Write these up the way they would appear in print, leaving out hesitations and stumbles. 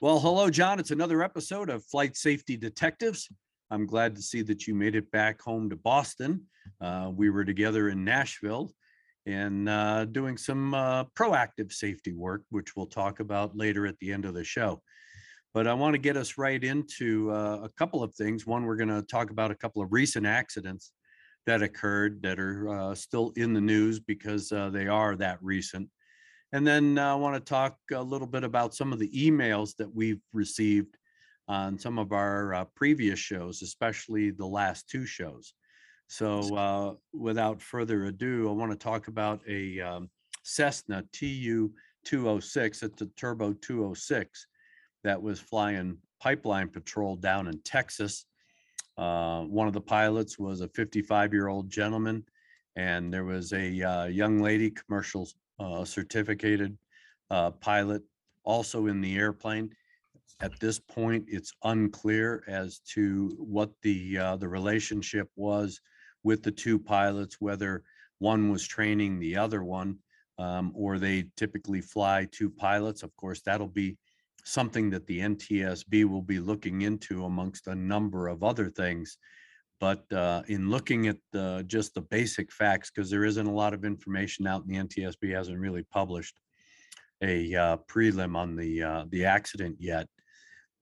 Well, hello, John. It's another episode of Flight Safety Detectives. I'm glad to see that you made it back home to Boston. We were together in Nashville and doing some proactive safety work, which we'll talk about later at the end of the show. But I want to get us right into a couple of things. One, we're going to talk about a couple of recent accidents that occurred that are still in the news because they are that recent. And then I want to talk a little bit about some of the emails that we've received on some of our previous shows, especially the last two shows. So without further ado, I want to talk about a Cessna TU-206. It's a Turbo 206 that was flying pipeline patrol down in Texas. One of the pilots was a 55-year-old gentleman, and there was a young lady, commercial certificated pilot, also in the airplane. At this point, it's unclear as to what the relationship was with the two pilots, whether one was training the other one, or they typically fly two pilots. Of course, that'll be something that the NTSB will be looking into amongst a number of other things. But in looking at just the basic facts, because there isn't a lot of information out and the NTSB hasn't really published a prelim on the accident yet,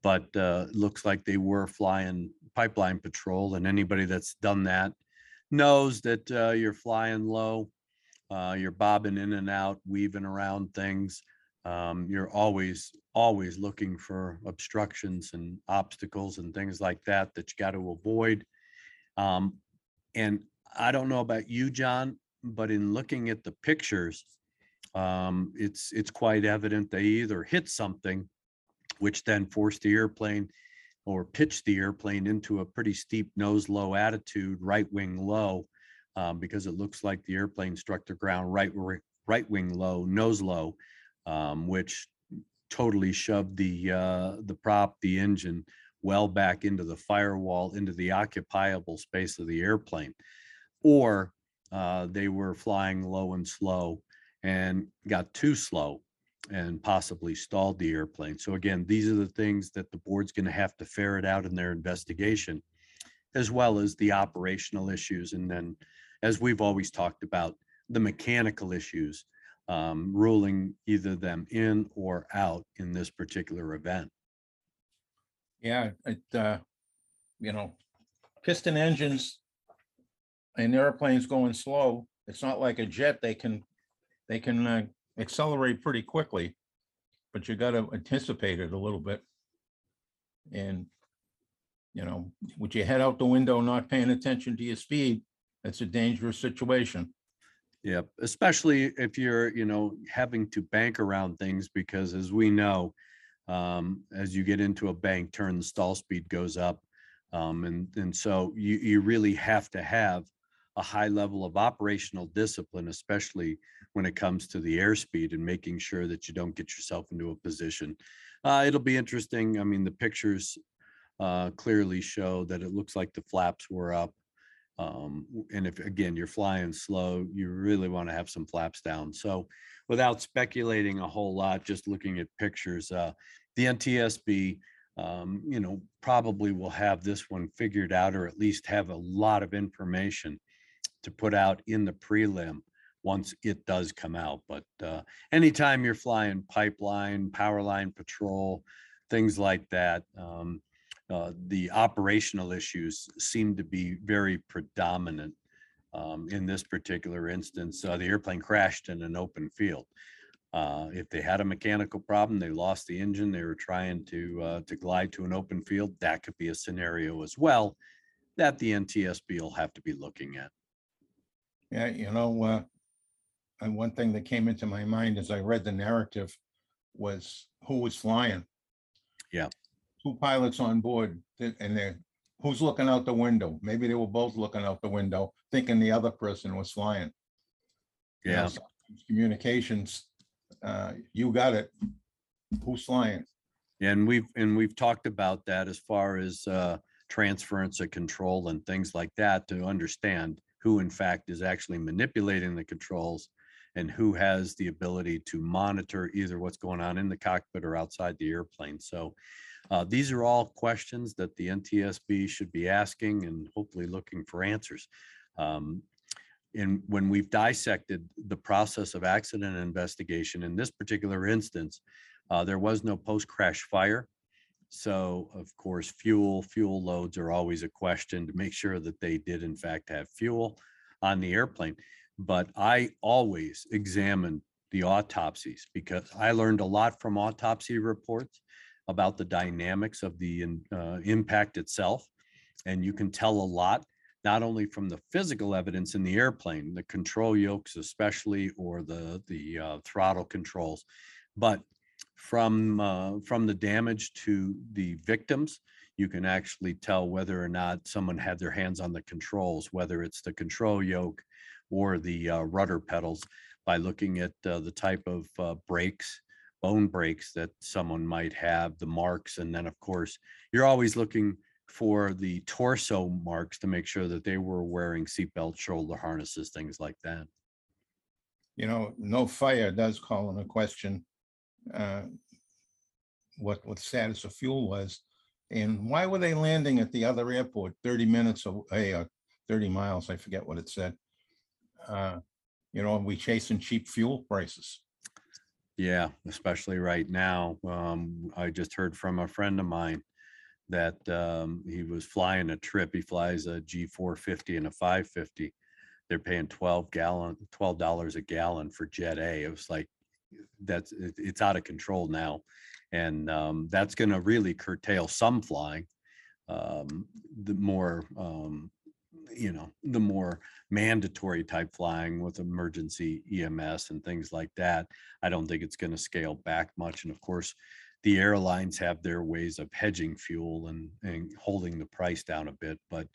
but looks like they were flying pipeline patrol, and anybody that's done that knows that you're flying low, you're bobbing in and out, weaving around things. You're always looking for obstructions and obstacles and things like that you got to avoid. And I don't know about you, John, but in looking at the pictures, it's quite evident they either hit something, which then forced the airplane or pitched the airplane into a pretty steep nose low attitude, right wing low, because it looks like the airplane struck the ground right wing low, nose low, which totally shoved the prop, the engine, well back into the firewall, into the occupiable space of the airplane. Or they were flying low and slow and got too slow and possibly stalled the airplane. So again, these are the things that the board's going to have to ferret out in their investigation, as well as the operational issues. And then, as we've always talked about, the mechanical issues, ruling either them in or out in this particular event. Yeah, piston engines and airplanes going slow, it's not like a jet. They can accelerate pretty quickly, but you got to anticipate it a little bit. And, with your head out the window, not paying attention to your speed, that's a dangerous situation. Yeah, especially if you're, having to bank around things, because as we know, as you get into a bank turn, the stall speed goes up. And so you really have to have a high level of operational discipline, especially when it comes to the airspeed and making sure that you don't get yourself into a position. It'll be interesting. I mean, the pictures clearly show that it looks like the flaps were up. And if, again, you're flying slow, you really want to have some flaps down. So without speculating a whole lot, just looking at pictures, the NTSB, probably will have this one figured out, or at least have a lot of information to put out in the prelim once it does come out. But anytime you're flying pipeline, power line patrol, things like that, the operational issues seem to be very predominant in this particular instance. The airplane crashed in an open field. If they had a mechanical problem, they lost the engine, they were trying to glide to an open field, that could be a scenario as well that the NTSB will have to be looking at. Yeah, you know, and one thing that came into my mind as I read the narrative was who was flying. Yeah. Two pilots on board, and they're, who's looking out the window? Maybe they were both looking out the window, thinking the other person was flying. Yeah. You know, sometimes communications, you got it. Who's flying? And we've talked about that as far as transference of control and things like that, to understand who in fact is actually manipulating the controls and who has the ability to monitor either what's going on in the cockpit or outside the airplane. So these are all questions that the NTSB should be asking and hopefully looking for answers. And when we've dissected the process of accident investigation, in this particular instance, there was no post-crash fire. So, of course, fuel loads are always a question to make sure that they did, in fact, have fuel on the airplane. But I always examine the autopsies because I learned a lot from autopsy reports about the dynamics of the impact itself. And you can tell a lot, not only from the physical evidence in the airplane, the control yokes especially, or the throttle controls, but from the damage to the victims. You can actually tell whether or not someone had their hands on the controls, whether it's the control yoke or the rudder pedals, by looking at the type of brakes, bone brakes that someone might have, the marks. And then, of course, you're always looking for the torso marks to make sure that they were wearing seatbelt, shoulder harnesses, things like that. You know, no fire does call into question what status of fuel was, and why were they landing at the other airport 30 minutes away or 30 miles? I forget what it said. You know, we chasing cheap fuel prices. Yeah, especially right now. I just heard from a friend of mine that he was flying a trip. He flies a G450 and a 550. They're paying $12 a gallon for Jet A. It was like, it's out of control now. And that's going to really curtail some flying. The more, the more mandatory type flying with emergency EMS and things like that, I don't think it's going to scale back much. And of course, the airlines have their ways of hedging fuel and holding the price down a bit. But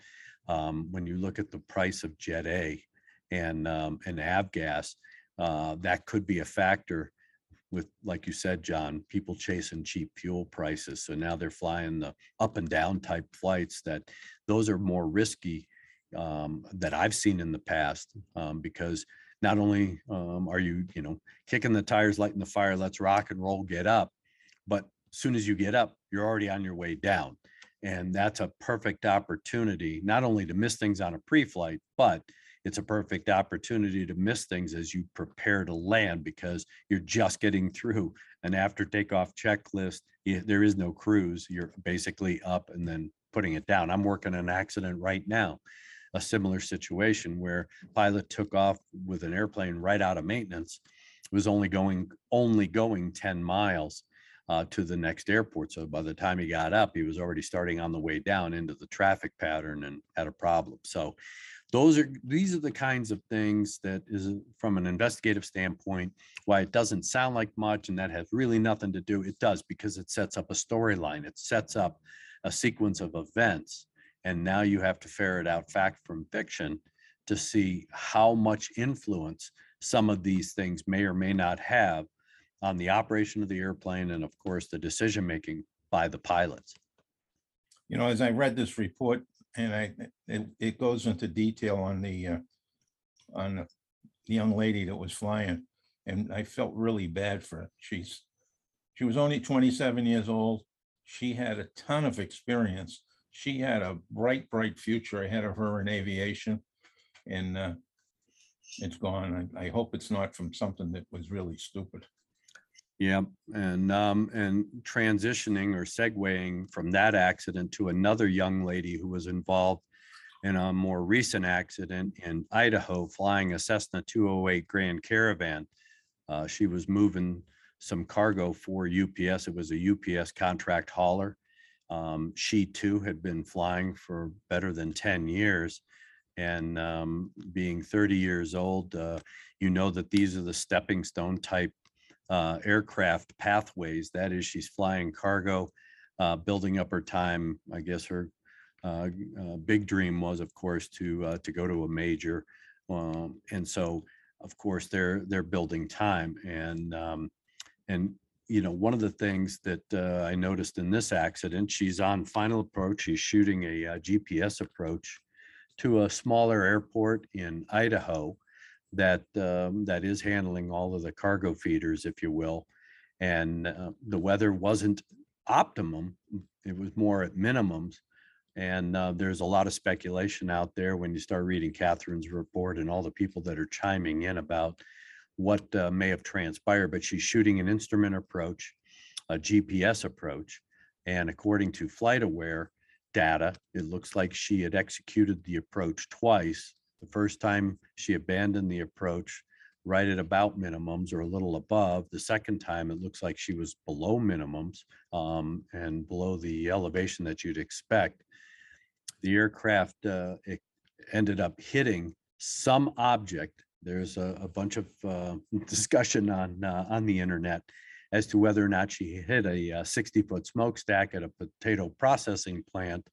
when you look at the price of Jet A and avgas, that could be a factor with, like you said, John, people chasing cheap fuel prices. So now they're flying the up and down type flights. That those are more risky that I've seen in the past, because not only are you, kicking the tires, lighting the fire, let's rock and roll, get up. But as soon as you get up, you're already on your way down. And that's a perfect opportunity, not only to miss things on a pre-flight, but it's a perfect opportunity to miss things as you prepare to land, because you're just getting through an after takeoff checklist. There is no cruise. You're basically up and then putting it down. I'm working an accident right now, a similar situation where pilot took off with an airplane right out of maintenance. It was only going 10 miles to the next airport. So by the time he got up, he was already starting on the way down into the traffic pattern and had a problem. So these are the kinds of things that is, from an investigative standpoint, why it doesn't sound like much, and that has really nothing to do. It does, because it sets up a storyline. It sets up a sequence of events, and now you have to ferret out fact from fiction to see how much influence some of these things may or may not have on the operation of the airplane and, of course, the decision-making by the pilots. You know, as I read this report, and it goes into detail on the young lady that was flying, and I felt really bad for her. She was only 27 years old. She had a ton of experience. She had a bright future ahead of her in aviation, and it's gone. I hope it's not from something that was really stupid. Yeah, and transitioning or segueing from that accident to another young lady who was involved in a more recent accident in Idaho, flying a Cessna 208 Grand Caravan. She was moving some cargo for UPS. It was a UPS contract hauler. She too had been flying for better than 10 years. And being 30 years old, you know that these are the stepping stone type aircraft pathways. That is, she's flying cargo, building up her time. I guess her big dream was, of course, to go to a major. And so, of course, they're building time. And you know, one of the things that I noticed in this accident, she's on final approach. She's shooting a GPS approach to a smaller airport in Idaho that that is handling all of the cargo feeders, if you will. And the weather wasn't optimum. It was more at minimums. And there's a lot of speculation out there when you start reading Catherine's report and all the people that are chiming in about what may have transpired. But she's shooting an instrument approach, a GPS approach. And according to FlightAware data, it looks like she had executed the approach twice. The first time she abandoned the approach right at about minimums or a little above. The second time it looks like she was below minimums and below the elevation that you'd expect. The aircraft it ended up hitting some object. There's a bunch of discussion on the internet as to whether or not she hit a 60-foot smokestack at a potato processing plant.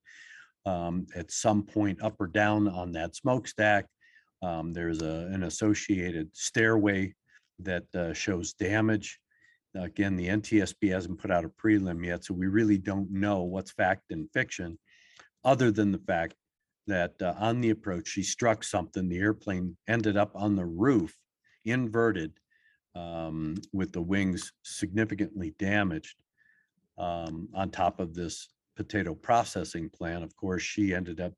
At some point up or down on that smokestack, there's an associated stairway that shows damage. Again, the NTSB hasn't put out a prelim yet, so we really don't know what's fact and fiction, other than the fact that on the approach, she struck something. The airplane ended up on the roof, inverted, with the wings significantly damaged on top of this potato processing plant. Of course, she ended up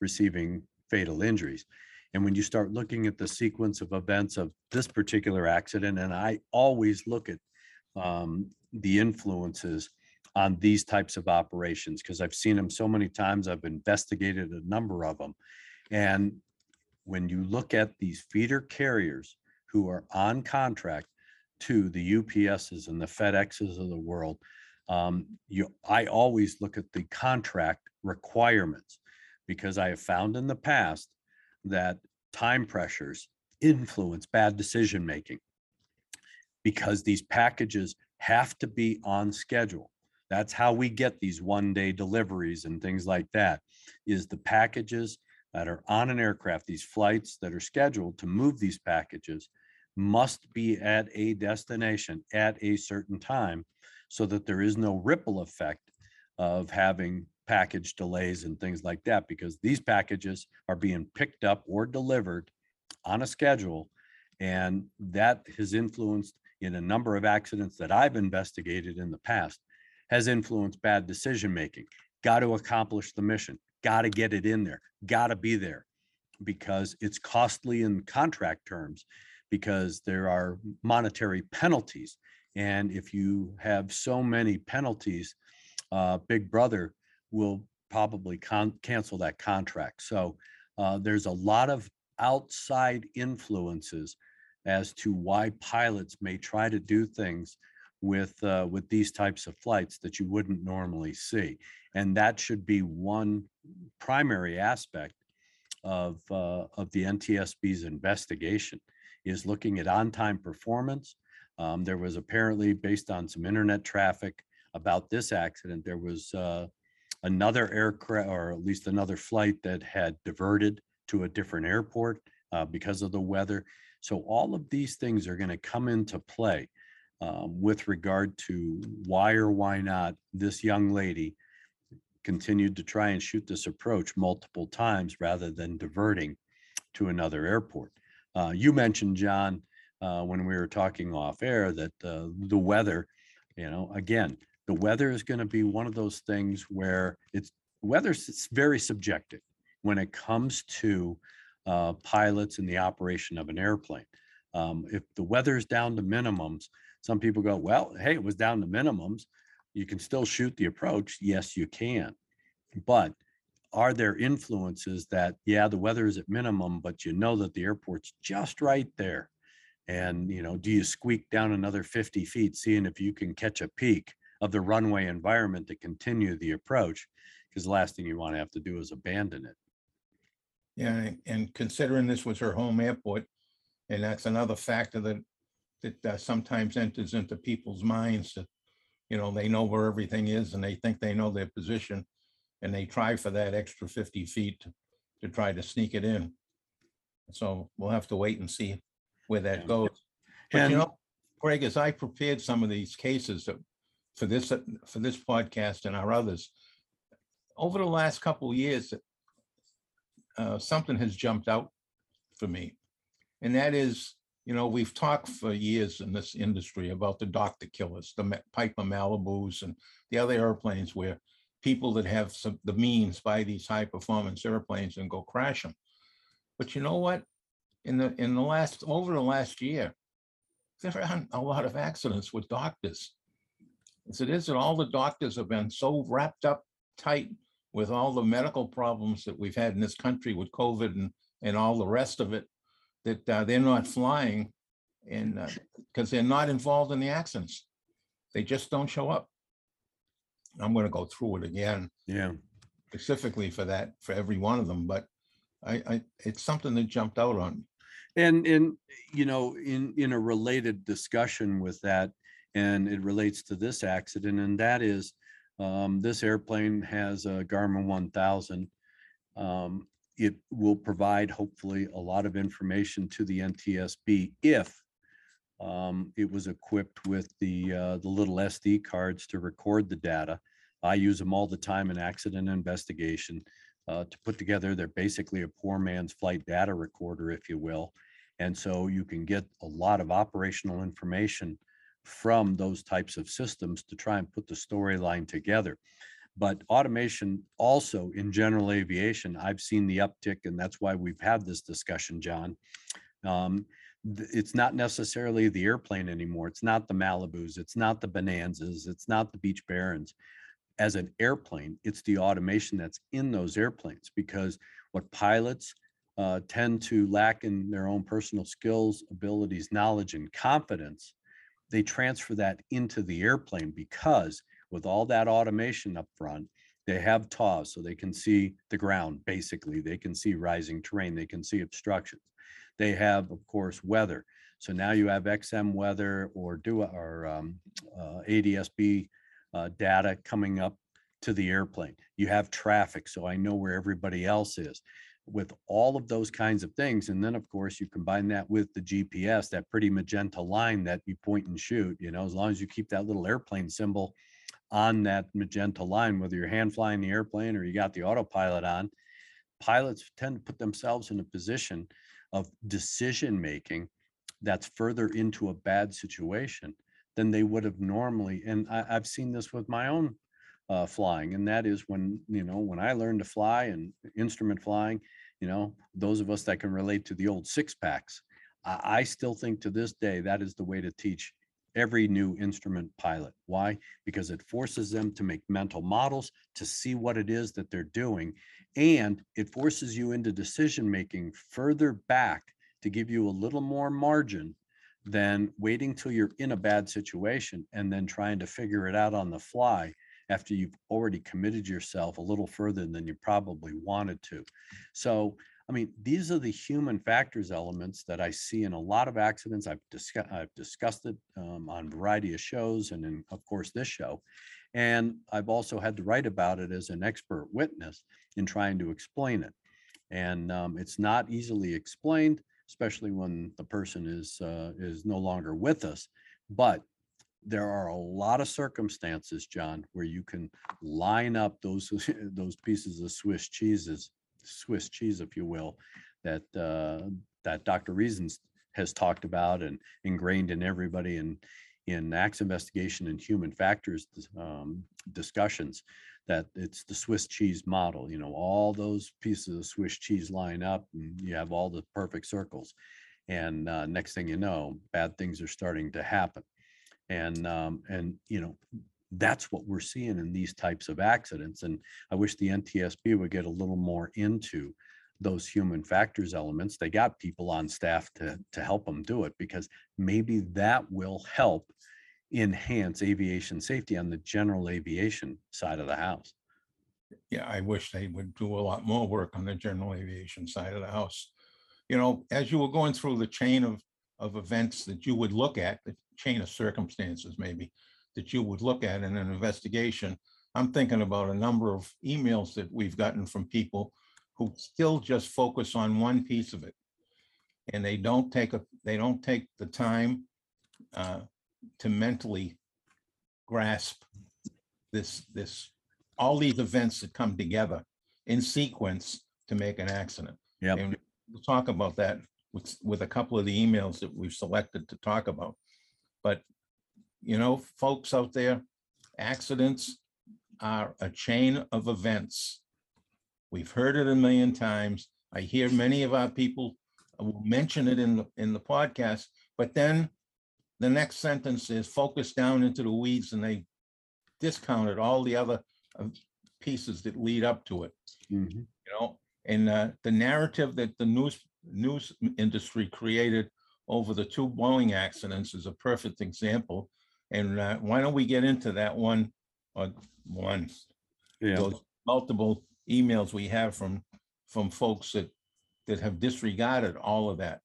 receiving fatal injuries. And when you start looking at the sequence of events of this particular accident, and I always look at the influences on these types of operations, because I've seen them so many times, I've investigated a number of them. And when you look at these feeder carriers who are on contract to the UPSs and the FedExes of the world, I always look at the contract requirements, because I have found in the past that time pressures influence bad decision making, because these packages have to be on schedule. That's how we get these one-day deliveries and things like that, is the packages that are on an aircraft, these flights that are scheduled to move these packages must be at a destination at a certain time, so that there is no ripple effect of having package delays and things like that, because these packages are being picked up or delivered on a schedule. And that has influenced, in a number of accidents that I've investigated in the past, has influenced bad decision-making. Got to accomplish the mission, got to get it in there, got to be there, because it's costly in contract terms, because there are monetary penalties. And if you have so many penalties, Big Brother will probably cancel that contract. So there's a lot of outside influences as to why pilots may try to do things with these types of flights that you wouldn't normally see. And that should be one primary aspect of the NTSB's investigation, is looking at on-time performance. There was apparently, based on some internet traffic about this accident, there was another aircraft, or at least another flight, that had diverted to a different airport because of the weather. So all of these things are going to come into play with regard to why or why not this young lady continued to try and shoot this approach multiple times rather than diverting to another airport. You mentioned, John, when we were talking off air, that the weather, you know, again, the weather is going to be one of those things where it's very subjective when it comes to pilots in the operation of an airplane. If the weather's down to minimums, some people go, well, hey, it was down to minimums. You can still shoot the approach. Yes, you can. But are there influences that, yeah, the weather is at minimum, but you know that the airport's just right there. And, you know, do you squeak down another 50 feet, seeing if you can catch a peak of the runway environment to continue the approach? Because the last thing you want to have to do is abandon it. Yeah, and considering this was her home airport, and that's another factor that sometimes enters into people's minds, that, you know, they know where everything is and they think they know their position, and they try for that extra 50 feet to try to sneak it in. So we'll have to wait and see where that goes. But, and, you know, Greg, as I prepared some of these cases for this podcast and our others, over the last couple of years, something has jumped out for me. And that is, you know, we've talked for years in this industry about the doctor killers, the Piper Malibus and the other airplanes where people that have the means buy these high performance airplanes and go crash them. But you know what? Over the last year, there aren't a lot of accidents with doctors. As it is that all the doctors have been so wrapped up tight with all the medical problems that we've had in this country with COVID and all the rest of it, that they're not flying, and because they're not involved in the accidents. They just don't show up. I'm going to go through it again, specifically for that, for every one of them, but it's something that jumped out on me. And you know, in a related discussion with that, and it relates to this accident, and that is, this airplane has a Garmin 1000. It will provide, hopefully, a lot of information to the NTSB if it was equipped with the little SD cards to record the data. I use them all the time in accident investigation to put together. They're basically a poor man's flight data recorder, if you will. And so you can get a lot of operational information from those types of systems to try and put the storyline together. But automation also in general aviation, I've seen the uptick, and that's why we've had this discussion, John. It's not necessarily the airplane anymore. It's not the Malibus, it's not the Bonanzas, it's not the Beach Barons. As an airplane, it's the automation that's in those airplanes, because what pilots tend to lack in their own personal skills, abilities, knowledge, and confidence, they transfer that into the airplane, because with all that automation up front, they have TAWS, so they can see the ground, basically. They can see rising terrain. They can see obstructions. They have, of course, weather. So now you have XM weather or ADS-B data coming up to the airplane. You have traffic, so I know where everybody else is. With all of those kinds of things, and then, of course, you combine that with the GPS, that pretty magenta line that you point and shoot, you know, as long as you keep that little airplane symbol on that magenta line, whether you're hand flying the airplane or you got the autopilot on, pilots tend to put themselves in a position of decision making that's further into a bad situation than they would have normally. And I've seen this with my own flying, and that is when I learned to fly and instrument flying, you know, those of us that can relate to the old six packs, I still think to this day that is the way to teach every new instrument pilot. Why? Because it forces them to make mental models, to see what it is that they're doing, and it forces you into decision-making further back to give you a little more margin than waiting till you're in a bad situation and then trying to figure it out on the fly after you've already committed yourself a little further than you probably wanted to. So, I mean, these are the human factors elements that I see in a lot of accidents. I've discussed it on a variety of shows, and in, of course, this show. And I've also had to write about it as an expert witness in trying to explain it. And it's not easily explained, especially when the person is no longer with us. But there are a lot of circumstances, John, where you can line up those pieces of Swiss cheese, if you will, that Dr. Reasons has talked about and ingrained in everybody. And in acts investigation and human factors discussions, that it's the Swiss cheese model. You know, all those pieces of Swiss cheese line up and you have all the perfect circles. And next thing you know, bad things are starting to happen. And you know, that's what we're seeing in these types of accidents. And I wish the NTSB would get a little more into those human factors elements. They got people on staff to help them do it, because maybe that will help enhance aviation safety on the general aviation side of the house. Yeah, I wish they would do a lot more work on the general aviation side of the house. You know, as you were going through the chain of events that you would look at, the chain of circumstances maybe, that you would look at in an investigation, I'm thinking about a number of emails that we've gotten from people who still just focus on one piece of it, and they don't take the time to mentally grasp this all these events that come together in sequence to make an accident. Yeah, and we'll talk about that with a couple of the emails that we've selected to talk about. But you know, folks out there, accidents are a chain of events. We've heard it a million times. I hear many of our people will mention it in the podcast, but then the next sentence is focused down into the weeds, and they discounted all the other pieces that lead up to it. Mm-hmm. You know, and the narrative that the news industry created over the two Boeing accidents is a perfect example. And why don't we get into that one, or those multiple emails we have from folks that have disregarded all of that.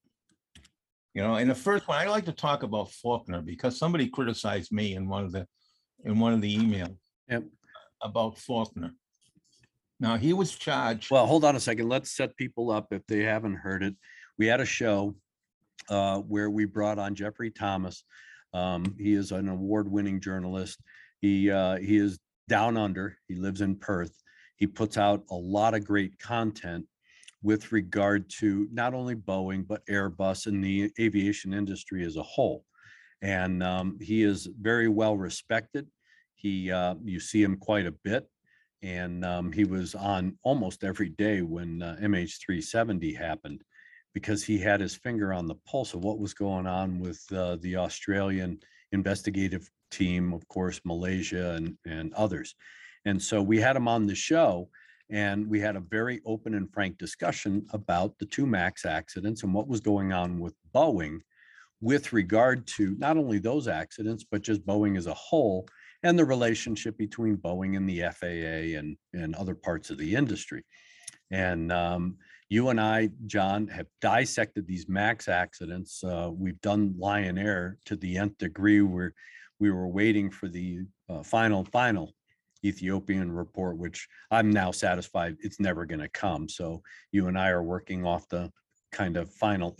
You know, and the first one, I like to talk about Forkner, because somebody criticized me in one of the emails about Forkner. Now, he was charged. Well, hold on a second. Let's set people up if they haven't heard it. We had a show where we brought on Jeffrey Thomas. He is an award-winning journalist. He is down under. He lives in Perth. He puts out a lot of great content with regard to not only Boeing, but Airbus and the aviation industry as a whole. And he is very well respected. He you see him quite a bit. And he was on almost every day when MH370 happened, because he had his finger on the pulse of what was going on with the Australian investigative team, of course, Malaysia and others. And so we had him on the show, and we had a very open and frank discussion about the two MAX accidents and what was going on with Boeing with regard to not only those accidents, but just Boeing as a whole and the relationship between Boeing and the FAA and other parts of the industry. And you and I, John, have dissected these MAX accidents. We've done Lion Air to the nth degree, where we were waiting for the final Ethiopian report, which I'm now satisfied it's never going to come. So you and I are working off the kind of final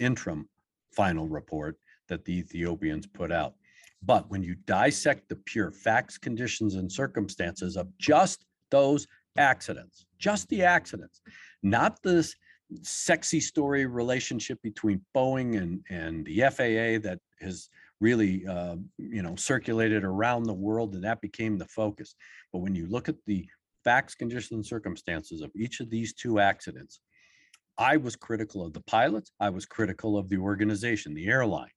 report that the Ethiopians put out. But when you dissect the pure facts, conditions, and circumstances of just those accidents, just the accidents, not this sexy story relationship between Boeing and the FAA that has really circulated around the world, and that became the focus. But when you look at the facts, conditions, and circumstances of each of these two accidents, I was critical of the pilots, I was critical of the organization, the airline,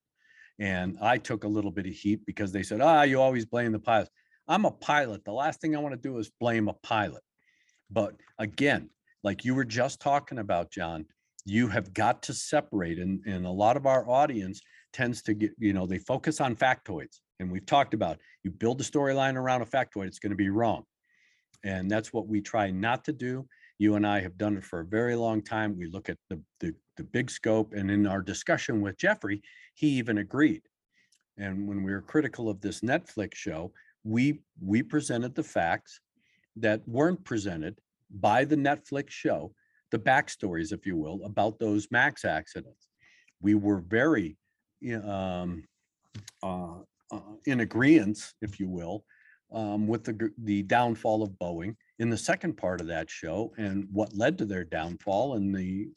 and I took a little bit of heat because they said, you always blame the pilots. I'm a pilot. The last thing I want to do is blame a pilot. But again, like you were just talking about, John, you have got to separate, and a lot of our audience tends to get, you know, they focus on factoids. And we've talked about, you build the storyline around a factoid, it's going to be wrong. And that's what we try not to do. You and I have done it for a very long time. We look at the big scope. And in our discussion with Jeffrey, he even agreed. And when we were critical of this Netflix show, we presented the facts that weren't presented by the Netflix show, the backstories, if you will, about those MAX accidents. We were very in agreeance, if you will, with the downfall of Boeing in the second part of that show, and what led to their downfall, and the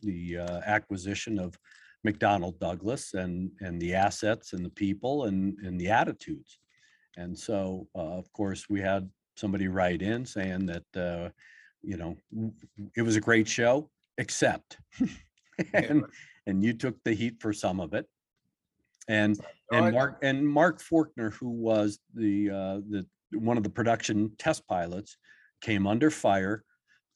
acquisition of McDonnell Douglas and the assets and the people and the attitudes. And so, of course, we had somebody write in saying that, you know, it was a great show, except, and you took the heat for some of it. And Mark Forkner, who was the one of the production test pilots, came under fire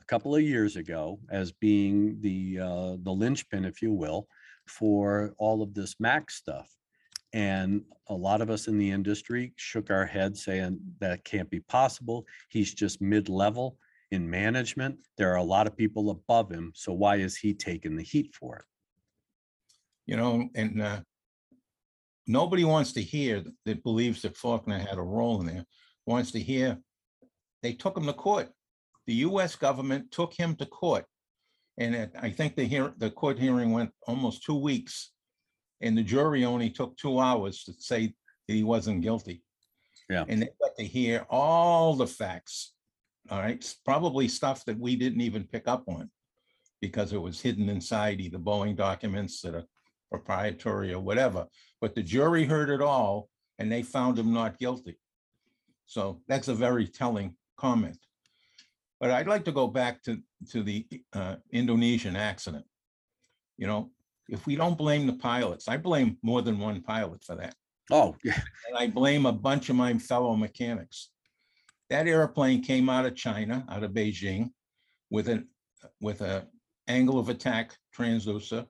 a couple of years ago as being the linchpin, if you will, for all of this MAX stuff. And a lot of us in the industry shook our heads saying that can't be possible. He's just mid-level in management. There are a lot of people above him. So why is he taking the heat for it? You know, and nobody wants to hear that believes that Faulkner had a role in there, wants to hear they took him to court. The U.S. government took him to court. And I think the court hearing went almost 2 weeks. And the jury only took 2 hours to say that he wasn't guilty. Yeah. And they got to hear all the facts, all right? Probably stuff that we didn't even pick up on because it was hidden inside either Boeing documents that are proprietary or whatever. But the jury heard it all and they found him not guilty. So that's a very telling comment. But I'd like to go back to the Indonesian accident. You know, if we don't blame the pilots, I blame more than one pilot for that. Oh, yeah. And I blame a bunch of my fellow mechanics. That airplane came out of China, out of Beijing, with an angle of attack transducer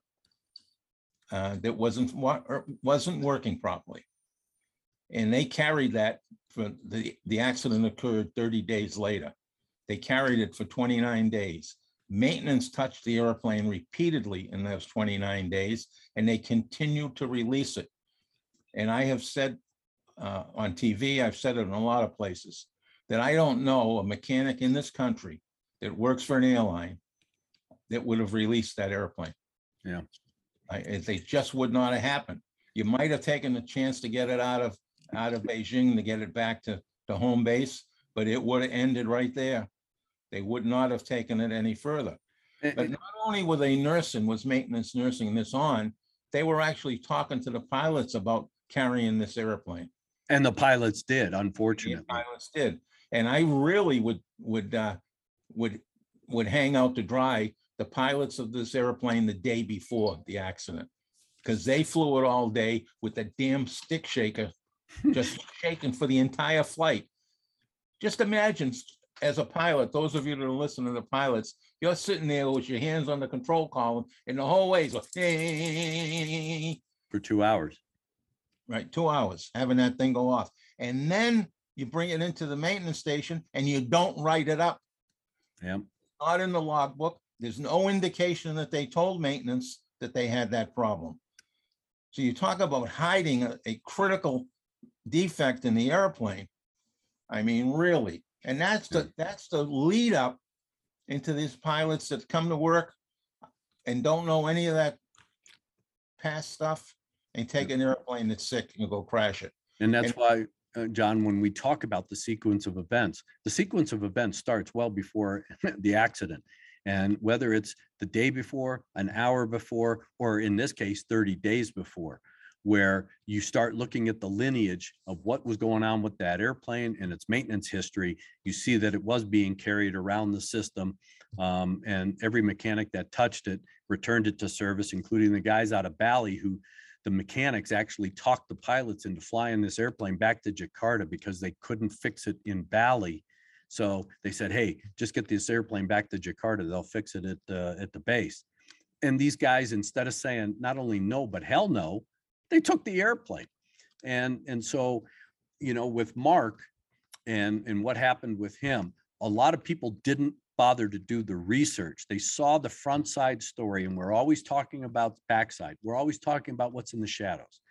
that wasn't working properly. And they carried that for the accident occurred 30 days later. They carried it for 29 days. Maintenance touched the airplane repeatedly in those 29 days, and they continued to release it. And I have said on TV, I've said it in a lot of places, that I don't know a mechanic in this country that works for an airline that would have released that airplane. Yeah, they just would not have happened. You might have taken the chance to get it out of Beijing to get it back to home base, but it would have ended right there. They would not have taken it any further. But not only were they maintenance nursing this on, they were actually talking to the pilots about carrying this airplane. And the pilots did, unfortunately. The pilots did. And I really would hang out to dry the pilots of this airplane the day before the accident, because they flew it all day with a damn stick shaker, just shaking for the entire flight. Just imagine, as a pilot, those of you that are listening to the pilots, you're sitting there with your hands on the control column and the whole way is like, hey. For 2 hours. Right, 2 hours, having that thing go off. And then you bring it into the maintenance station and you don't write it up. Yeah. Not in the logbook. There's no indication that they told maintenance that they had that problem. So you talk about hiding a critical defect in the airplane. I mean, really. And that's the lead up into these pilots that come to work and don't know any of that past stuff and take an airplane that's sick and go crash it. And that's why, John, when we talk about the sequence of events starts well before the accident. And whether it's the day before, an hour before, or in this case, 30 days before, where you start looking at the lineage of what was going on with that airplane and its maintenance history, you see that it was being carried around the system, and every mechanic that touched it returned it to service, including the guys out of Bali, who the mechanics actually talked the pilots into flying this airplane back to Jakarta because they couldn't fix it in Bali. So they said, hey, just get this airplane back to Jakarta, they'll fix it at the base. And these guys, instead of saying not only no, but hell no, they took the airplane. And so, you know, with Mark and what happened with him, a lot of people didn't bother to do the research. They saw the front side story, and we're always talking about the backside. We're always talking about what's in the shadows.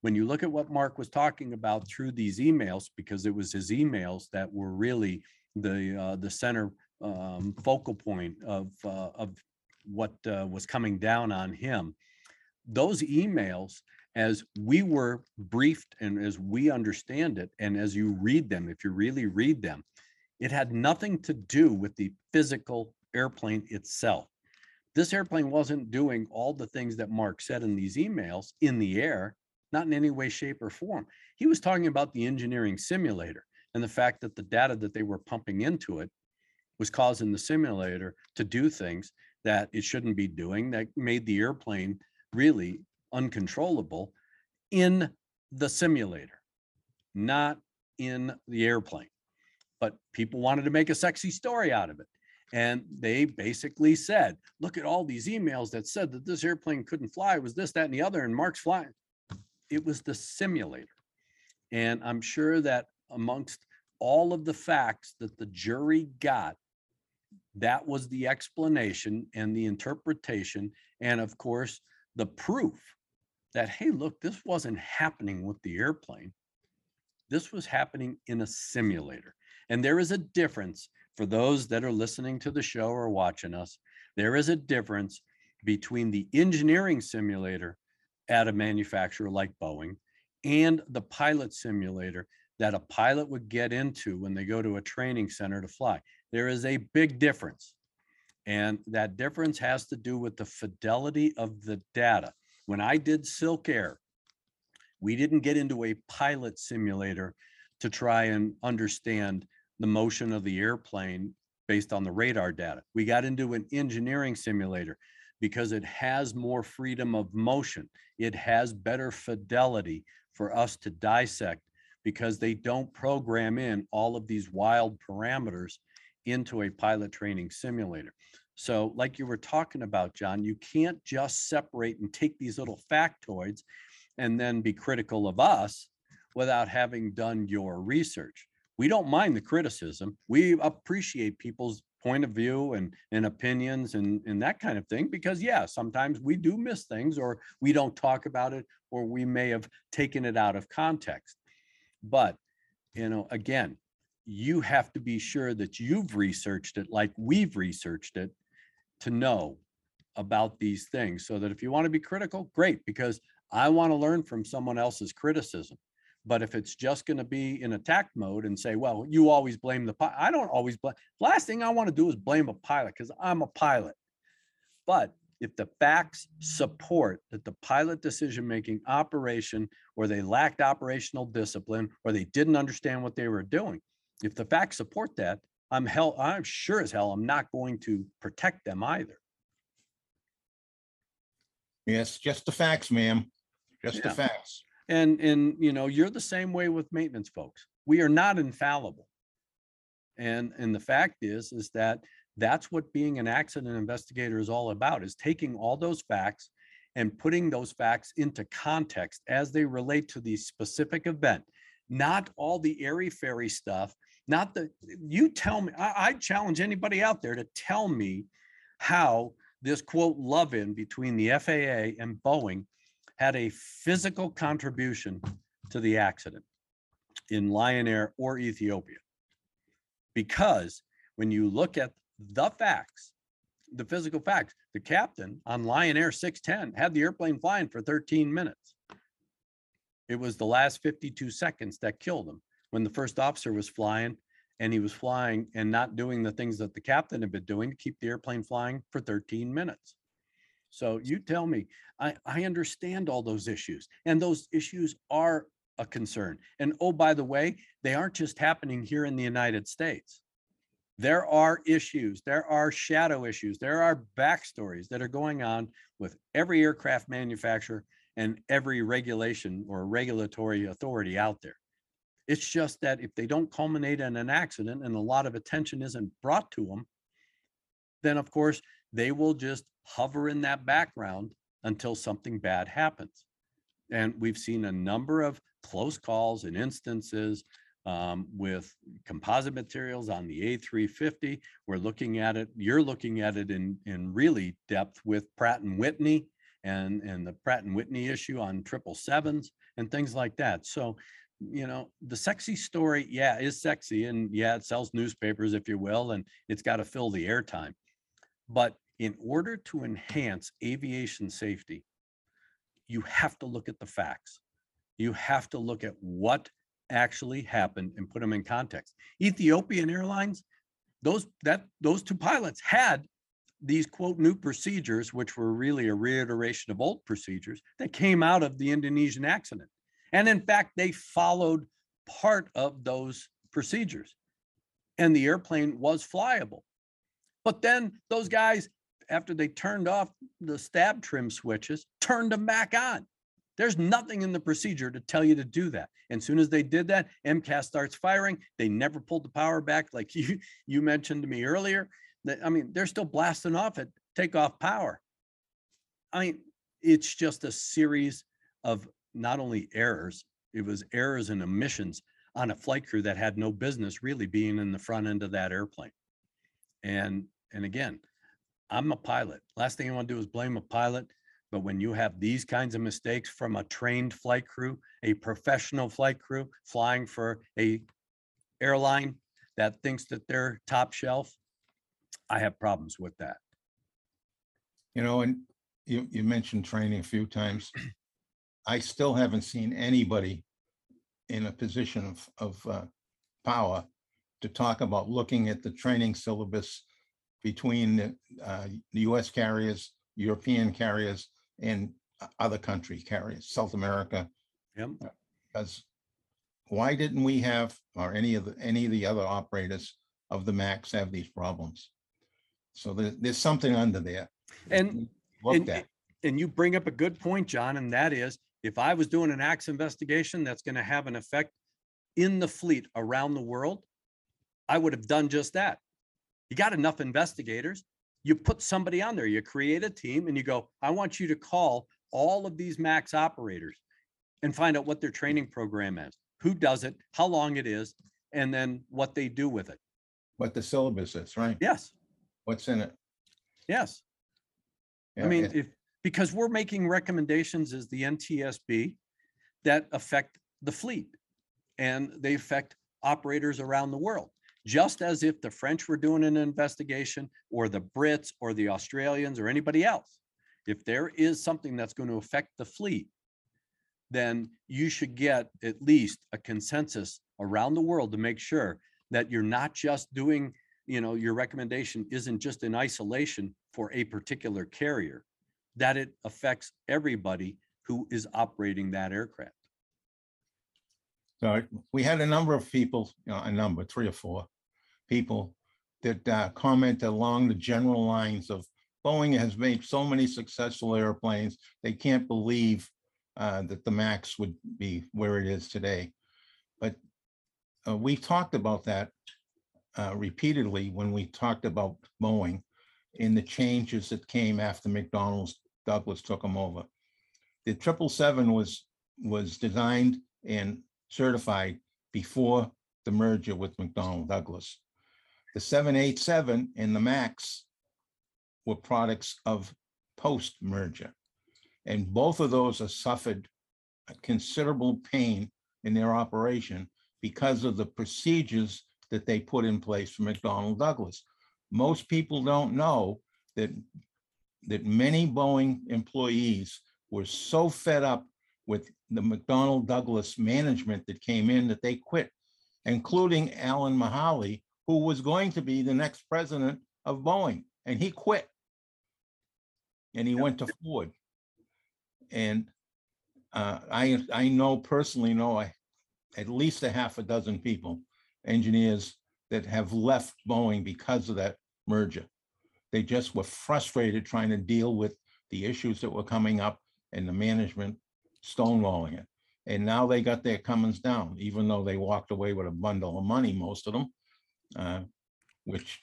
When you look at what Mark was talking about through these emails, because it was his emails that were really the center focal point of what was coming down on him, those emails, as we were briefed and as we understand it, and as you read them, if you really read them, it had nothing to do with the physical airplane itself. This airplane wasn't doing all the things that Mark said in these emails in the air, not in any way, shape, or form. He was talking about the engineering simulator and the fact that the data that they were pumping into it was causing the simulator to do things that it shouldn't be doing, that made the airplane really uncontrollable in the simulator, not in the airplane. But people wanted to make a sexy story out of it. And they basically said, look at all these emails that said that this airplane couldn't fly, was this, that, and the other, and Mark's flying. It was the simulator. And I'm sure that amongst all of the facts that the jury got, that was the explanation and the interpretation. And of course, the proof that, hey, look, this wasn't happening with the airplane. This was happening in a simulator. And there is a difference for those that are listening to the show or watching us. There is a difference between the engineering simulator at a manufacturer like Boeing and the pilot simulator that a pilot would get into when they go to a training center to fly. There is a big difference. And that difference has to do with the fidelity of the data. When I did Silk Air, we didn't get into a pilot simulator to try and understand the motion of the airplane based on the radar data. We got into an engineering simulator because it has more freedom of motion. It has better fidelity for us to dissect because they don't program in all of these wild parameters into a pilot training simulator. So like you were talking about, John, you can't just separate and take these little factoids and then be critical of us without having done your research. We don't mind the criticism. We appreciate people's point of view and opinions and that kind of thing, because yeah, sometimes we do miss things or we don't talk about it, or we may have taken it out of context. But, you know, again, you have to be sure that you've researched it like we've researched it to know about these things, so that if you want to be critical, great, because I want to learn from someone else's criticism. But if it's just going to be in attack mode and say, well, you always blame the pilot. I don't always blame. Last thing I want to do is blame a pilot because I'm a pilot. But if the facts support that the pilot decision-making operation, or they lacked operational discipline, or they didn't understand what they were doing, if the facts support that, I'm sure as hell I'm not going to protect them either. Yes, just the facts, ma'am. Just the facts. And you know, you're the same way with maintenance folks. We are not infallible. And the fact is that that's what being an accident investigator is all about, is taking all those facts and putting those facts into context as they relate to the specific event. Not all the airy-fairy stuff, not the, you tell me, I challenge anybody out there to tell me how this quote love-in between the FAA and Boeing had a physical contribution to the accident in Lion Air or Ethiopia. Because when you look at the facts, the physical facts, the captain on Lion Air 610 had the airplane flying for 13 minutes. It was the last 52 seconds that killed him, when the first officer was flying, and he was flying and not doing the things that the captain had been doing to keep the airplane flying for 13 minutes. So you tell me, I understand all those issues, and those issues are a concern. And oh, by the way, they aren't just happening here in the United States. There are issues, there are shadow issues, there are backstories that are going on with every aircraft manufacturer and every regulation or regulatory authority out there. It's just that if they don't culminate in an accident and a lot of attention isn't brought to them, then of course, they will just hover in that background until something bad happens. And we've seen a number of close calls and instances with composite materials on the A350. We're looking at it, you're looking at it in really depth with Pratt & Whitney and the Pratt & Whitney issue on 777s and things like that. So, you know, the sexy story, yeah, is sexy, and yeah, it sells newspapers, if you will, and it's got to fill the airtime. But in order to enhance aviation safety, you have to look at the facts. You have to look at what actually happened and put them in context. Ethiopian Airlines, those two pilots had these quote new procedures, which were really a reiteration of old procedures that came out of the Indonesian accident. And in fact, they followed part of those procedures and the airplane was flyable. But then those guys, after they turned off the stab trim switches, turned them back on. There's nothing in the procedure to tell you to do that. And as soon as they did that, MCAS starts firing. They never pulled the power back like you mentioned to me earlier. I mean, they're still blasting off at takeoff power. I mean, it's just a series of not only errors, it was errors and omissions on a flight crew that had no business really being in the front end of that airplane. And again, I'm a pilot. Last thing I want to do is blame a pilot. But when you have these kinds of mistakes from a trained flight crew, a professional flight crew flying for a airline that thinks that they're top shelf, I have problems with that. You know, and you mentioned training a few times. I still haven't seen anybody in a position of power to talk about looking at the training syllabus between the U.S. carriers, European carriers, and other country carriers, South America. Yep. Because why didn't we have, or any of the other operators of the MAX have these problems? So there's something under there. And you bring up a good point, John, and that is, if I was doing an acts investigation that's going to have an effect in the fleet around the world, I would have done just that. You got enough investigators. You put somebody on there, you create a team, and you go, I want you to call all of these MAX operators and find out what their training program is, who does it, how long it is, and then what they do with it. What the syllabus is, right? Yes. What's in it? Yes. Yeah, I mean, because we're making recommendations as the NTSB that affect the fleet, and they affect operators around the world. Just as if the French were doing an investigation, or the Brits, or the Australians, or anybody else. If there is something that's going to affect the fleet, then you should get at least a consensus around the world to make sure that you're not just doing, you know, your recommendation isn't just in isolation for a particular carrier, that it affects everybody who is operating that aircraft. So we had a number of people, three or four people that comment along the general lines of Boeing has made so many successful airplanes, they can't believe that the MAX would be where it is today. But we talked about that repeatedly when we talked about Boeing and the changes that came after McDonnell Douglas took them over. The 777 was designed and certified before the merger with McDonnell Douglas. The 787 and the MAX were products of post-merger. And both of those have suffered a considerable pain in their operation because of the procedures that they put in place for McDonnell Douglas. Most people don't know that many Boeing employees were so fed up with the McDonnell Douglas management that came in that they quit, including Alan Mulally, who was going to be the next president of Boeing, and he quit. And he went to Ford. And I know personally, at least a half a dozen people, engineers that have left Boeing because of that merger. They just were frustrated trying to deal with the issues that were coming up and the management stonewalling it. And now they got their Cummins down, even though they walked away with a bundle of money, most of them, which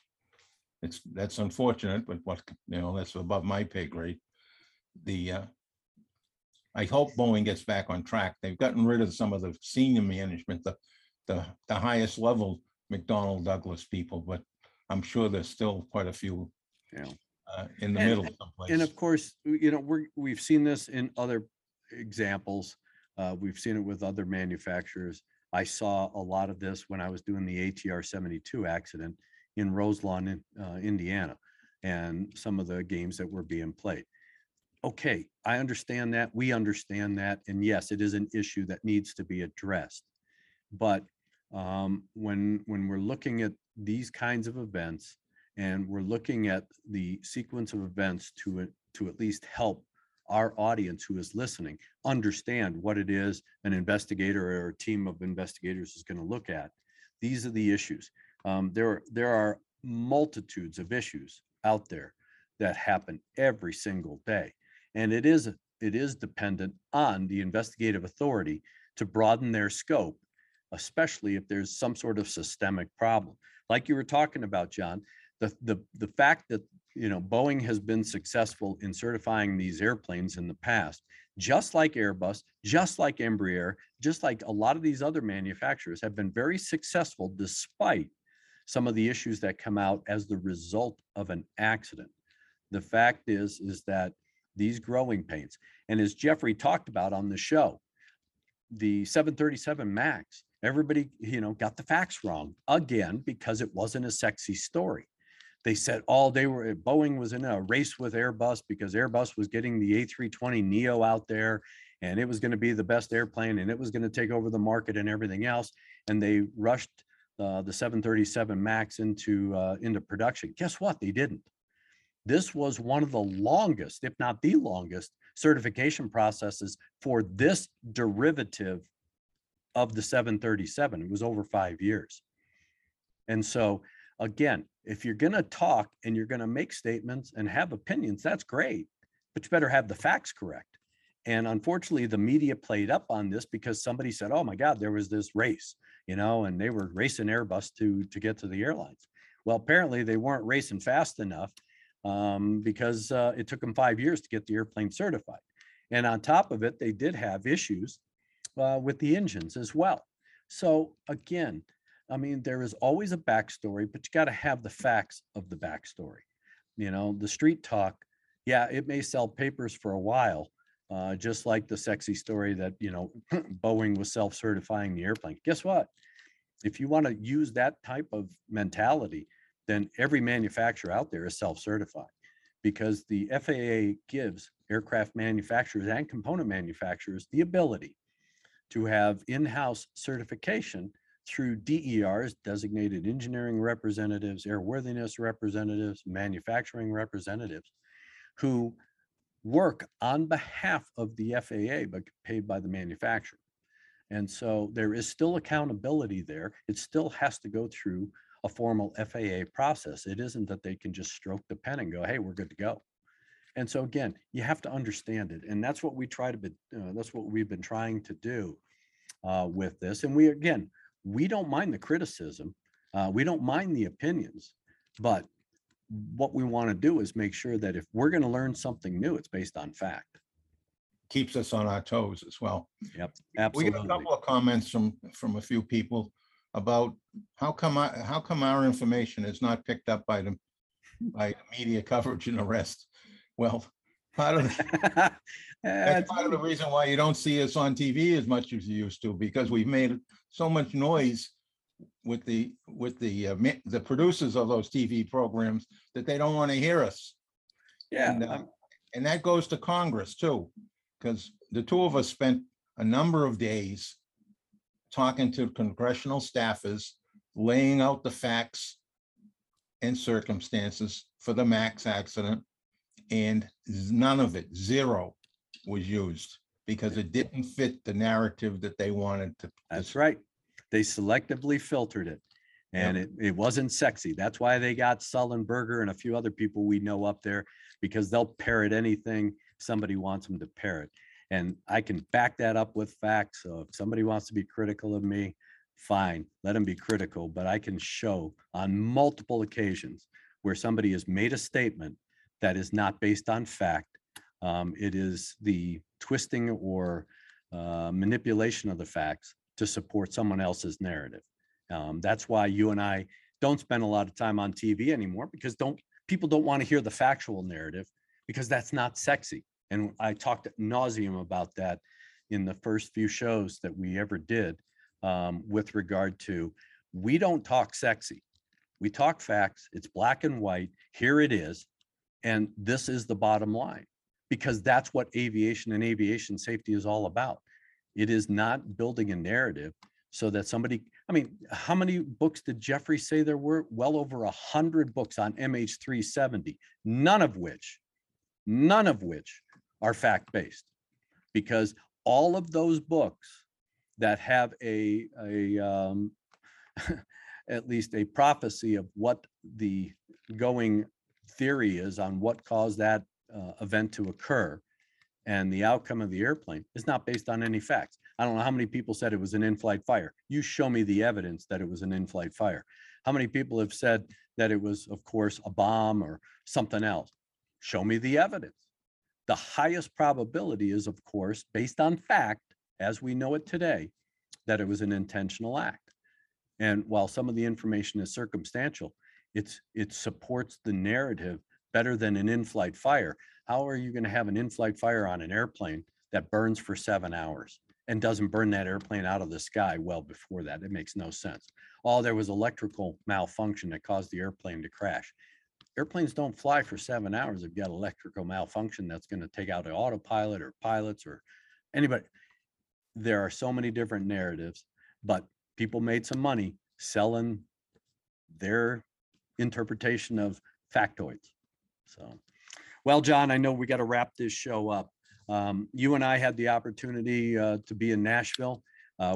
that's unfortunate, but that's above my pay grade. I hope Boeing gets back on track. They've gotten rid of some of the senior management, the highest level McDonnell Douglas people, but I'm sure there's still quite a few in the middle someplace. And of course, we've seen this in other examples. We've seen it with other manufacturers. I saw a lot of this when I was doing the ATR 72 accident in Roselawn, Indiana, and some of the games that were being played. Okay, I understand that. We understand that. And yes, it is an issue that needs to be addressed. But when we're looking at these kinds of events And we're looking at the sequence of events to at least help our audience who is listening understand what it is an investigator or a team of investigators is going to look at. These are the issues. There are multitudes of issues out there that happen every single day. And it is dependent on the investigative authority to broaden their scope, especially if there's some sort of systemic problem. Like you were talking about, John, the fact that, you know, Boeing has been successful in certifying these airplanes in the past, just like Airbus, just like Embraer, just like a lot of these other manufacturers have been very successful despite some of the issues that come out as the result of an accident. The fact is that these growing pains, and as Jeffrey talked about on the show, the 737 MAX, everybody, you know, got the facts wrong again because it wasn't a sexy story. They said Boeing was in a race with Airbus because Airbus was getting the A320neo out there, and it was going to be the best airplane, and it was going to take over the market and everything else. And they rushed the 737 MAX into production. Guess what? They didn't. This was one of the longest, if not the longest, certification processes for this derivative of the 737. It was over 5 years. And so, again, if you're going to talk and you're going to make statements and have opinions, that's great, but you better have the facts correct. And unfortunately, the media played up on this because somebody said, oh my God, there was this race, you know, and they were racing Airbus to get to the airlines. Well, apparently they weren't racing fast enough because it took them 5 years to get the airplane certified. And on top of it, they did have issues with the engines as well. So again, I mean, there is always a backstory, but you got to have the facts of the backstory. You know, the street talk, yeah, it may sell papers for a while, just like the sexy story that, you know, Boeing was self-certifying the airplane. Guess what? If you want to use that type of mentality, then every manufacturer out there is self-certified, because the FAA gives aircraft manufacturers and component manufacturers the ability to have in-house certification through DERs, designated engineering representatives, airworthiness representatives, manufacturing representatives, who work on behalf of the FAA but paid by the manufacturer. And so there is still accountability there. It still has to go through a formal FAA process. It isn't that they can just stroke the pen and go, hey, we're good to go. And so again, you have to understand it. And that's what we try to be, that's what we've been trying to do with this. And we don't mind the criticism. We don't mind the opinions, but what we want to do is make sure that if we're going to learn something new, it's based on fact. Keeps us on our toes as well. Yep, absolutely. We got a couple of comments from a few people about how come our information is not picked up by media coverage and the rest. Well, part of the reason why you don't see us on TV as much as you used to, because we've made so much noise with the producers of those TV programs that they don't want to hear us. Yeah, and that goes to Congress too, because the two of us spent a number of days talking to congressional staffers, laying out the facts and circumstances for the MAX accident, and none of it, zero, was used because it didn't fit the narrative that they wanted to. That's right. They selectively filtered it, and yep, it wasn't sexy. That's why they got Sullenberger and a few other people we know up there, because they'll parrot anything somebody wants them to parrot. And I can back that up with facts. So if somebody wants to be critical of me, fine, let them be critical. But I can show on multiple occasions where somebody has made a statement that is not based on fact. It is the twisting or manipulation of the facts to support someone else's narrative. That's why you and I don't spend a lot of time on TV anymore, because people don't want to hear the factual narrative, because that's not sexy. And I talked ad nauseum about that in the first few shows that we ever did with regard to, we don't talk sexy. We talk facts. It's black and white. Here it is. And this is the bottom line, because that's what aviation and aviation safety is all about. It is not building a narrative so that somebody, I mean, how many books did Jeffrey say there were? Well over 100 books on MH370, none of which are fact-based, because all of those books that have a at least a prophecy of what the going theory is on what caused that event to occur and the outcome of the airplane is not based on any facts. I don't know how many people said it was an in-flight fire. You show me the evidence that it was an in-flight fire. How many people have said that it was, of course, a bomb or something else? Show me the evidence. The highest probability is, of course, based on fact, as we know it today, that it was an intentional act. And while some of the information is circumstantial, it supports the narrative better than an in-flight fire. How are you going to have an in-flight fire on an airplane that burns for 7 hours and doesn't burn that airplane out of the sky well before that? It makes no sense. Oh, there was electrical malfunction that caused the airplane to crash. Airplanes don't fly for 7 hours. They've got electrical malfunction that's going to take out an autopilot or pilots or anybody. There are so many different narratives, but people made some money selling their interpretation of factoids. So, well, John, I know we got to wrap this show up. You and I had the opportunity to be in Nashville.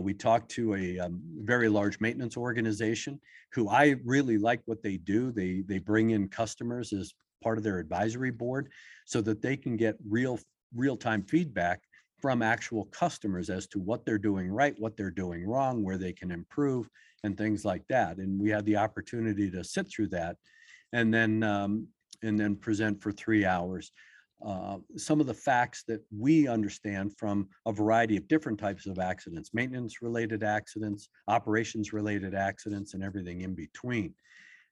We talked to a very large maintenance organization who I really like what they do. They bring in customers as part of their advisory board so that they can get real-time feedback from actual customers as to what they're doing right, what they're doing wrong, where they can improve, and things like that. And we had the opportunity to sit through that and then present for 3 hours. Some of the facts that we understand from a variety of different types of accidents, maintenance-related accidents, operations-related accidents, and everything in between.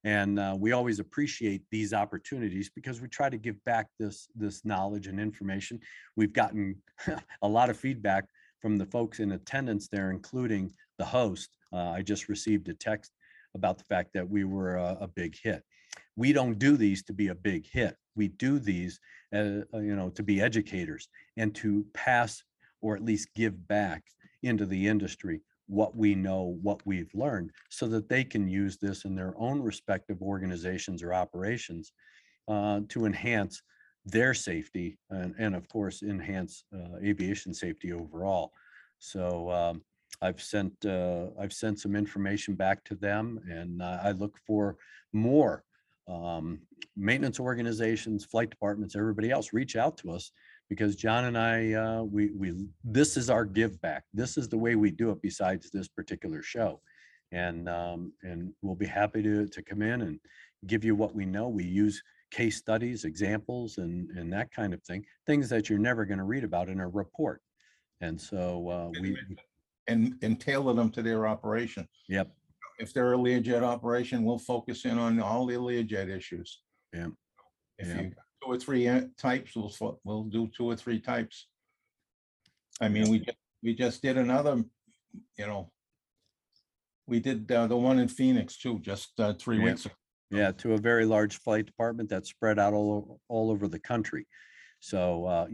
And we always appreciate these opportunities because we try to give back this knowledge and information. We've gotten a lot of feedback from the folks in attendance there, including the host. I just received a text about the fact that we were a big hit. We don't do these to be a big hit. We do these, to be educators and to pass or at least give back into the industry what we know, what we've learned, so that they can use this in their own respective organizations or operations to enhance their safety and of course, enhance aviation safety overall. So I've sent some information back to them, and I look for more maintenance organizations, flight departments, everybody else reach out to us, because John and I, this is our give back. This is the way we do it besides this particular show. And we'll be happy to come in and give you what we know. We use case studies, examples, and that kind of thing, things that you're never going to read about in a report. And so we tailor them to their operation. Yep. If they're a Learjet operation, we'll focus in on all the Learjet issues. Yeah. If you two or three types, we'll do two or three types. I mean, we just did another, we did the one in Phoenix too, just 3 weeks ago. Yeah, to a very large flight department that's spread out all over the country. So,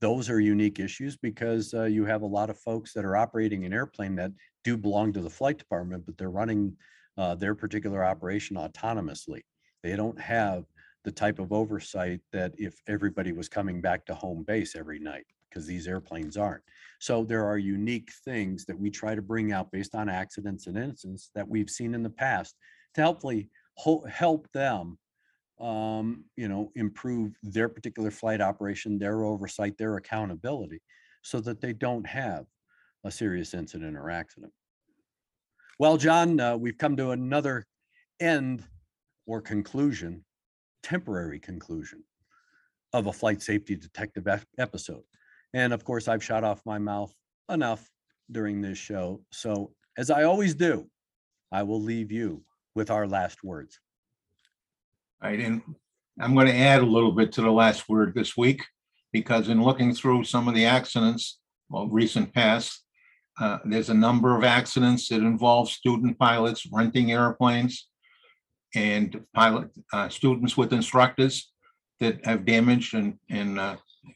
those are unique issues because you have a lot of folks that are operating an airplane that do belong to the flight department, but they're running their particular operation autonomously. They don't have the type of oversight that if everybody was coming back to home base every night, because these airplanes aren't. So there are unique things that we try to bring out based on accidents and incidents that we've seen in the past to hopefully help them improve their particular flight operation, their oversight, their accountability, so that they don't have a serious incident or accident. Well, John, we've come to another end or conclusion, temporary conclusion of a Flight Safety Detective episode. And of course, I've shot off my mouth enough during this show. So as I always do, I will leave you with our last words. Right, and I'm going to add a little bit to the last word this week, because in looking through some of the accidents, recent past, there's a number of accidents that involve student pilots renting airplanes and pilot students with instructors that have damaged and in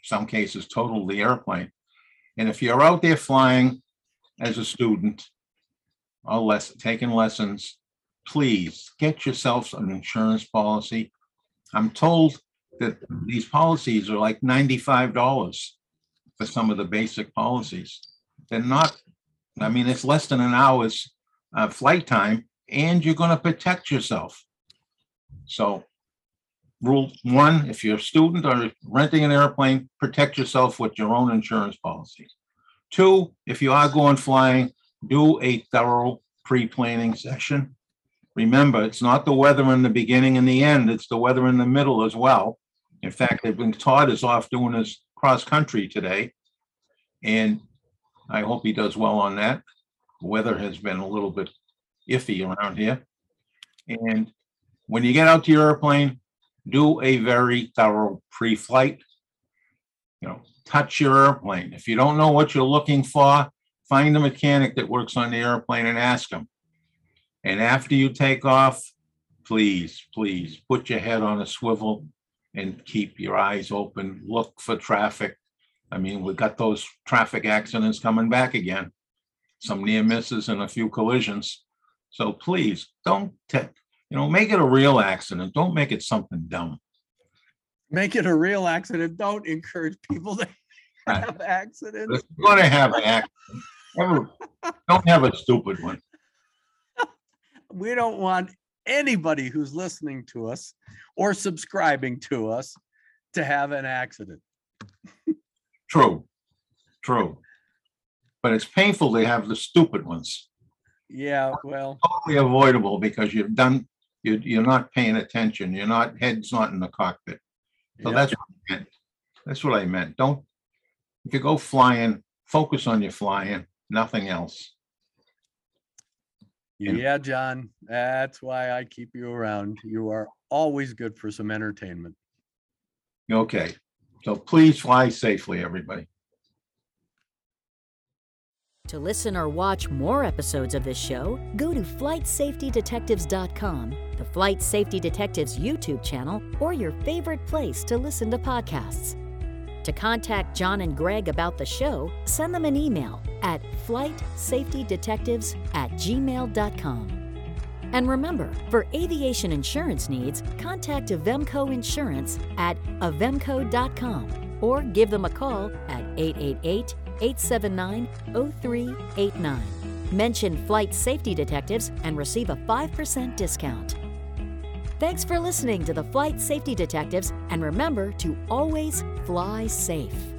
some cases totaled the airplane. And if you're out there flying as a student all taking lessons, please get yourself an insurance policy. I'm told that these policies are like $95 for some of the basic policies. They're not, I mean, it's less than an hour's flight time, and you're going to protect yourself. So rule one, if you're a student or renting an airplane, protect yourself with your own insurance policy. Two, if you are going flying, do a thorough pre-planning session. Remember, it's not the weather in the beginning and the end, it's the weather in the middle as well. In fact, they've been Todd is off doing his cross-country today, and I hope he does well on that. The weather has been a little bit iffy around here. And when you get out to your airplane, do a very thorough pre-flight. You know, touch your airplane. If you don't know what you're looking for, find a mechanic that works on the airplane and ask him. And after you take off, please, please put your head on a swivel and keep your eyes open. Look for traffic. I mean, we've got those traffic accidents coming back again, some near misses and a few collisions. So please don't, make it a real accident. Don't make it something dumb. Make it a real accident. Don't encourage people to have accidents. If you're going to have an accident, don't have a stupid one. We don't want anybody who's listening to us or subscribing to us to have an accident. True, true. But it's painful to have the stupid ones. Yeah, well. Totally avoidable because you're not paying attention. Head's not in the cockpit. So that's what I meant. Don't, if you go flying, focus on your flying, nothing else. Yeah, John, that's why I keep you around. You are always good for some entertainment. Okay, so please fly safely, everybody. To listen or watch more episodes of this show, go to FlightSafetyDetectives.com, the Flight Safety Detectives YouTube channel, or your favorite place to listen to podcasts. To contact John and Greg about the show, send them an email at flightsafetydetectives@gmail.com. And remember, for aviation insurance needs, contact Avemco Insurance at avemco.com or give them a call at 888-879-0389. Mention Flight Safety Detectives and receive a 5% discount. Thanks for listening to the Flight Safety Detectives, and remember to always fly safe.